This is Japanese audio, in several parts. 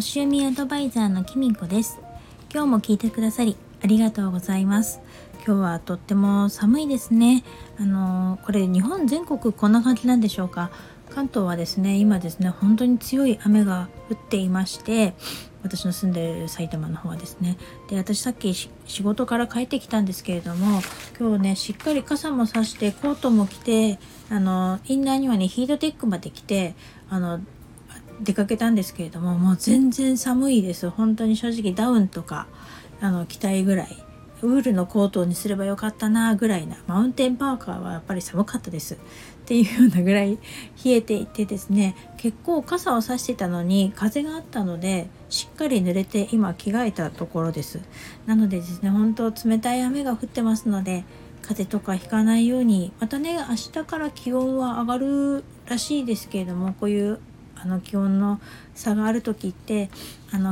星読みアドバイザーのきみこです。今日も聞いてくださりありがとうございます。今日はとっても寒いですね。これ日本全国こんな感じなんでしょうか。関東はですね、今ですね本当に強い雨が降っていまして、私の住んでる埼玉の方はですね。で、私さっき仕事から帰ってきたんですけれども、今日ねしっかり傘もさしてコートも着て、インナーにはねヒートテックまで着て出かけたんですけれども、もう全然寒いです。本当に正直ダウンとか着たいぐらい、ウールのコートにすればよかったなぐらいな。マウンテンパーカーはやっぱり寒かったですっていうようなぐらい冷えていてですね、結構傘を差してたのに風があったのでしっかり濡れて今着替えたところです。なのでですね、本当冷たい雨が降ってますので、風邪とかひかないように。またね、明日から気温は上がるらしいですけれども、こういう気温の差がある時って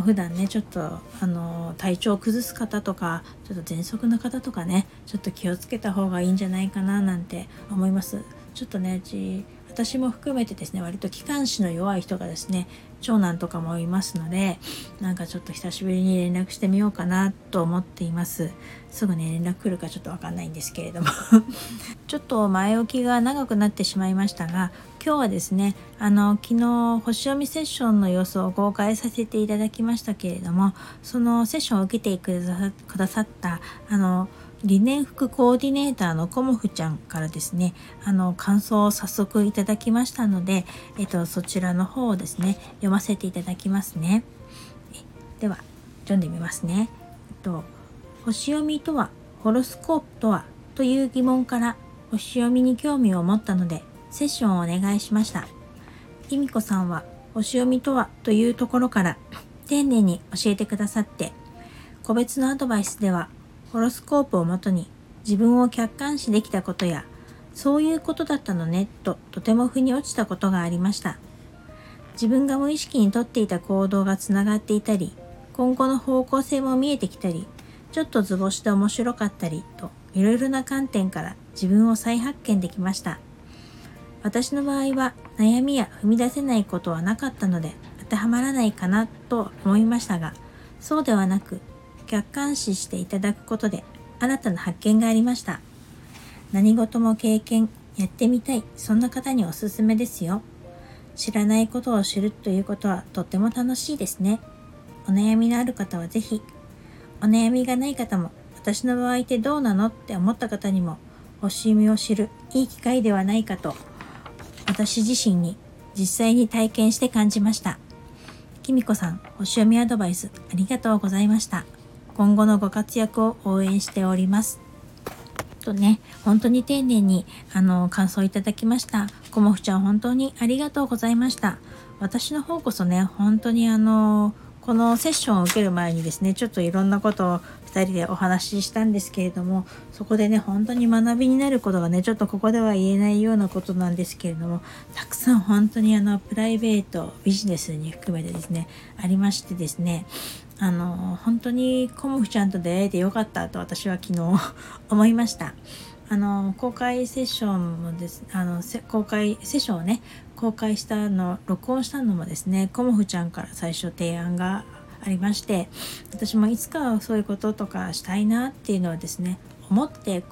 普段ねちょっと体調を崩す方とか、ちょっと喘息の方とかね、ちょっと気をつけた方がいいんじゃないかななんて思います。ちょっとね私も含めてですね、割と気管支の弱い人がですね、長男とかもいますので、なんかちょっと久しぶりに連絡してみようかなと思っています。すぐね連絡来るかちょっとわかんないんですけれどもちょっと前置きが長くなってしまいましたが、今日はですね昨日星読みセッションの様子を公開させていただきましたけれども、そのセッションを受けてくださった理念服コーディネーターのコモフちゃんからですね、感想を早速いただきましたので、そちらの方をですね読ませていただきますね。では読んでみますね。星読みとは、ホロスコープとはという疑問から星読みに興味を持ったのでセッションをお願いしました。きみこさんは星読みとはというところから丁寧に教えてくださって、個別のアドバイスではホロスコープをもとに自分を客観視できたことや、そういうことだったのねととても腑に落ちたことがありました。自分が無意識にとっていた行動がつながっていたり、今後の方向性も見えてきたり、ちょっと図星で面白かったりと、いろいろな観点から自分を再発見できました。私の場合は悩みや踏み出せないことはなかったので当てはまらないかなと思いましたが、そうではなく客観視していただくことで新たな発見がありました。何事も経験、やってみたい、そんな方におすすめですよ。知らないことを知るということはとっても楽しいですね。お悩みのある方はぜひ、お悩みがない方も、私の場合ってどうなのって思った方にも、星読みを知るいい機会ではないかと私自身に実際に体験して感じました。きみこさん、星読みアドバイスありがとうございました。今後のご活躍を応援しておりますとね、本当に丁寧に感想いただきました。コモフちゃん、本当にありがとうございました。私の方こそね、本当にこのセッションを受ける前にですね、ちょっといろんなことを2人でお話ししたんですけれども、そこでね本当に学びになることがね、ちょっとここでは言えないようなことなんですけれども、たくさん本当にプライベート、ビジネスに含めてですねありましてですね、本当にコモフちゃんと出会えてよかったと私は昨日思いました。公開セッションをね公開したの、録音したのもですね、コモフちゃんから最初提案がありまして、私もいつかはそういうこととかしたいなっていうのはですね思って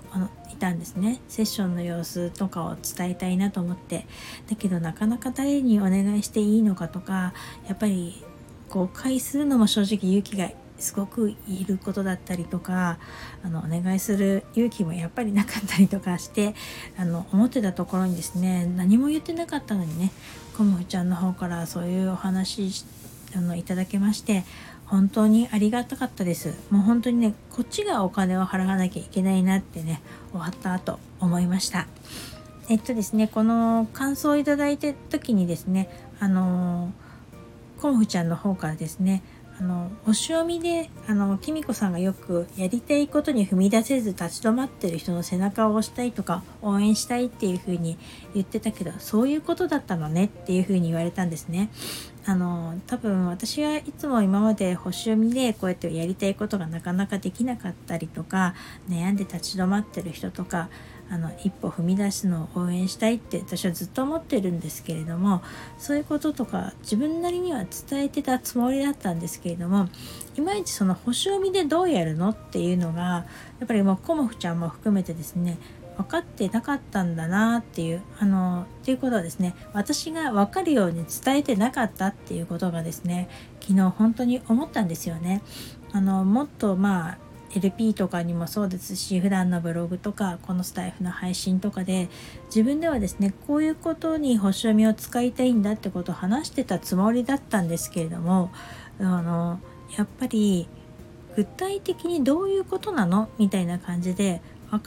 いたんですね。セッションの様子とかを伝えたいなと思って、だけどなかなか誰にお願いしていいのかとか、やっぱり公開するのも正直勇気がすごくいることだったりとか、お願いする勇気もやっぱりなかったりとかして、思ってたところにですね、何も言ってなかったのにね、コモフちゃんの方からそういうお話いただけまして、本当にありがたかったです。もう本当にね、こっちがお金を払わなきゃいけないなってね終わった後思いました。ですね、この感想をいただいた時にですね、コモフちゃんの方からですね、星読みできみこさんがよくやりたいことに踏み出せず立ち止まってる人の背中を押したいとか応援したいっていう風に言ってたけど、そういうことだったのねっていう風に言われたんですね。多分私はいつも今まで星読みでこうやってやりたいことがなかなかできなかったりとか、悩んで立ち止まってる人とか、一歩踏み出すのを応援したいって私はずっと思ってるんですけれども、そういうこととか自分なりには伝えてたつもりだったんですけれども、いまいちその星読みでどうやるのっていうのがやっぱりもうコモフちゃんも含めてですね分かってなかったんだなっていうっていうことはですね、私が分かるように伝えてなかったっていうことがですね、昨日本当に思ったんですよね。もっとLP とかにもそうですし、普段のブログとかこのスタイフの配信とかで自分ではですね、こういうことに星読みを使いたいんだってことを話してたつもりだったんですけれども、やっぱり具体的にどういうことなのみたいな感じで分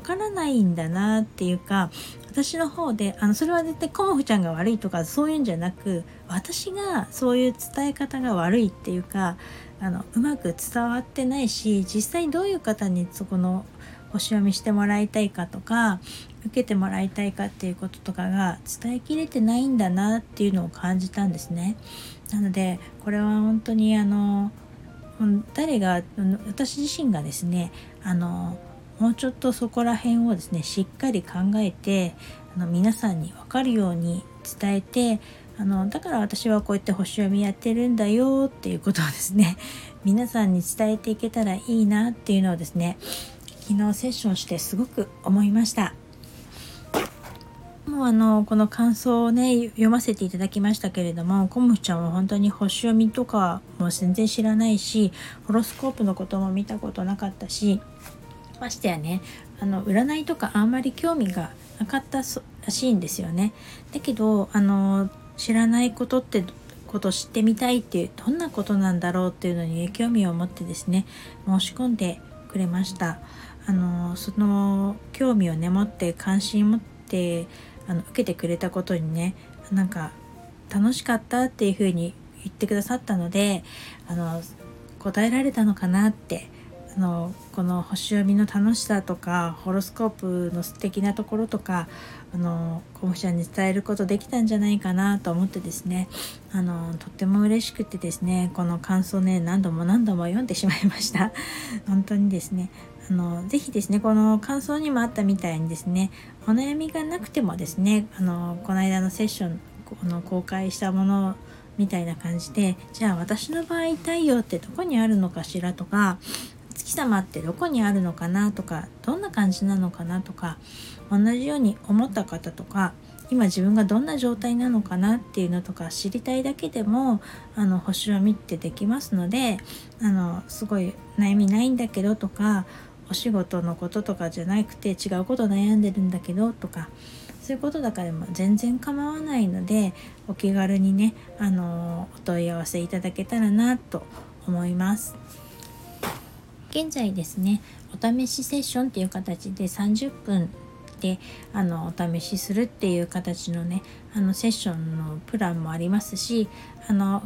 からないんだなっていうか、私の方でそれは絶対コモフちゃんが悪いとかそういうんじゃなく、私がそういう伝え方が悪いっていうかうまく伝わってないし、実際どういう方にそこの星読みしてもらいたいかとか受けてもらいたいかっていうこととかが伝えきれてないんだなっていうのを感じたんですね。なのでこれは本当に私自身がですねもうちょっとそこら辺をですねしっかり考えて皆さんに分かるように伝えて、だから私はこうやって星読みやってるんだよっていうことをですね皆さんに伝えていけたらいいなっていうのをですね昨日セッションしてすごく思いました。もうこの感想をね読ませていただきましたけれども、コモフちゃんは本当に星読みとかも全然知らないし、ホロスコープのことも見たことなかったし、ましてやね占いとかあんまり興味がなかったらしいんですよね。だけど知らないことってことを知ってみたいっていう、どんなことなんだろうっていうのに興味を持ってですね申し込んでくれました。その興味をね持って関心持って受けてくれたことにね、なんか楽しかったっていうふうに言ってくださったので答えられたのかなって、この星読みの楽しさとかホロスコープの素敵なところとかコモフちゃんに伝えることできたんじゃないかなと思ってですねとっても嬉しくてですね、この感想ね何度も読んでしまいました。本当にですねぜひですねこの感想にもあったみたいにですね、お悩みがなくてもですねこの間のセッション公開したものをみたいな感じで、じゃあ私の場合太陽ってどこにあるのかしらとか、月様ってどこにあるのかなとか、どんな感じなのかなとか、同じように思った方とか今自分がどんな状態なのかなっていうのとか知りたいだけでも星読みってできますので、すごい悩みないんだけどとか、お仕事のこととかじゃなくて違うこと悩んでるんだけどとか、そういうことだからでも全然構わないので、お気軽にねお問い合わせいただけたらなと思います。現在ですね、お試しセッションっていう形で30分でお試しするっていう形のねセッションのプランもありますし、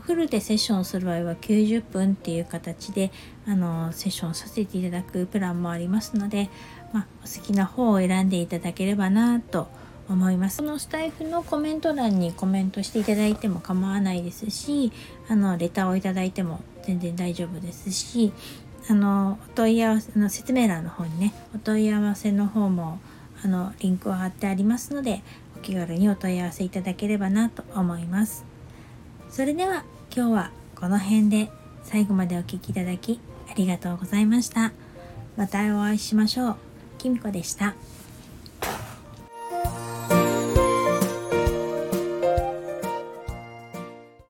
フルでセッションする場合は90分っていう形でセッションさせていただくプランもありますので、お好きな方を選んでいただければなと思います。このスタイフのコメント欄にコメントしていただいても構わないですし、レターをいただいても全然大丈夫ですし、お問い合わせの説明欄の方にねお問い合わせの方もリンクを貼ってありますので、お気軽にお問い合わせいただければなと思います。それでは今日はこの辺で、最後までお聞きいただきありがとうございました。またお会いしましょう。きみこでした。